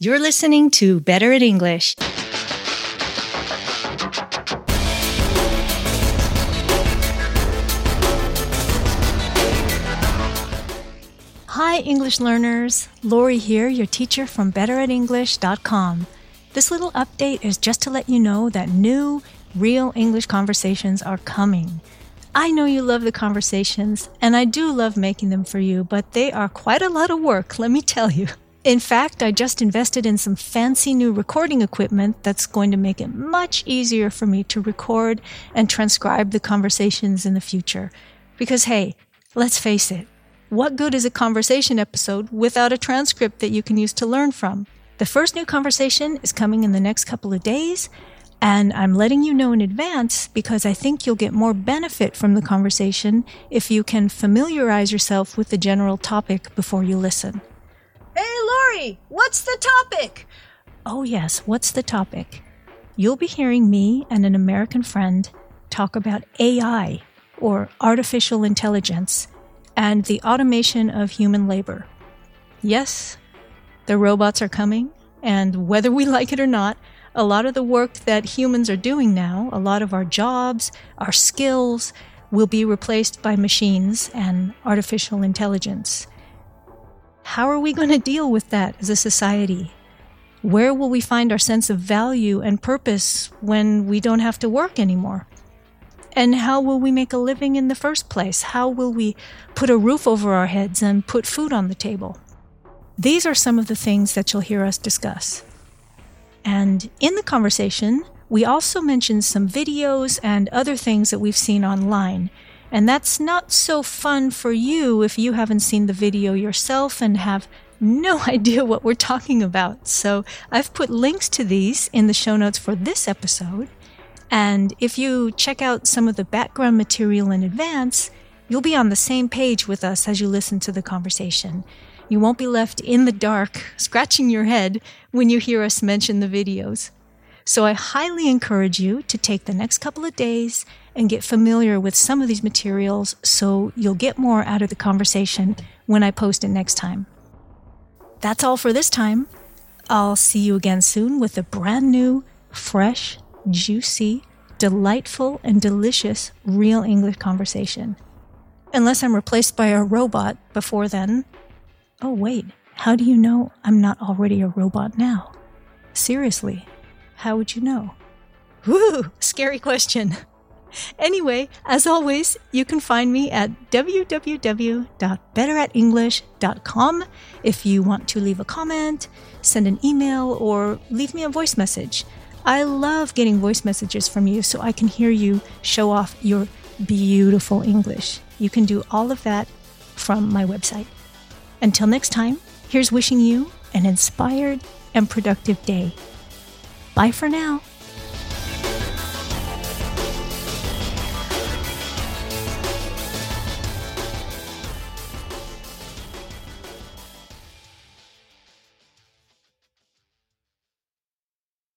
You're listening to Better at English. Hi, English learners. Lori here, your teacher from betteratenglish.com. This little update is just to let you know that new Real English Conversations are coming. I know you love the conversations, and I do love making them for you, but they are quite a lot of work, let me tell you. In fact, I just invested in some fancy new recording equipment that's going to make it much easier for me to record and transcribe the conversations in the future. Because, hey, let's face it, what good is a conversation episode without a transcript that you can use to learn from? The first new conversation is coming in the next couple of days, and I'm letting you know in advance because I think you'll get more benefit from the conversation if you can familiarize yourself with the general topic before you listen. Hey, Lori, what's the topic? Oh, yes, what's the topic? You'll be hearing me and an American friend talk about AI, or artificial intelligence, and the automation of human labor. Yes, the robots are coming, and whether we like it or not, a lot of the work that humans are doing now, a lot of our jobs, our skills, will be replaced by machines and artificial intelligence. How are we going to deal with that as a society? Where will we find our sense of value and purpose when we don't have to work anymore? And how will we make a living in the first place? How will we put a roof over our heads and put food on the table? These are some of the things that you'll hear us discuss. And in the conversation, we also mentioned some videos and other things that we've seen online. And that's not so fun for you if you haven't seen the video yourself and have no idea what we're talking about. So I've put links to these in the show notes for this episode. And if you check out some of the background material in advance, you'll be on the same page with us as you listen to the conversation. You won't be left in the dark, scratching your head when you hear us mention the videos. So I highly encourage you to take the next couple of days and get familiar with some of these materials so you'll get more out of the conversation when I post it next time. That's all for this time. I'll see you again soon with a brand new, fresh, juicy, delightful, and delicious Real English Conversation. Unless I'm replaced by a robot before then. Oh wait, how do you know I'm not already a robot now? Seriously. How would you know? Woo! Scary question. Anyway, as always, you can find me at www.betteratenglish.com if you want to leave a comment, send an email, or leave me a voice message. I love getting voice messages from you so I can hear you show off your beautiful English. You can do all of that from my website. Until next time, here's wishing you an inspired and productive day. Bye for now.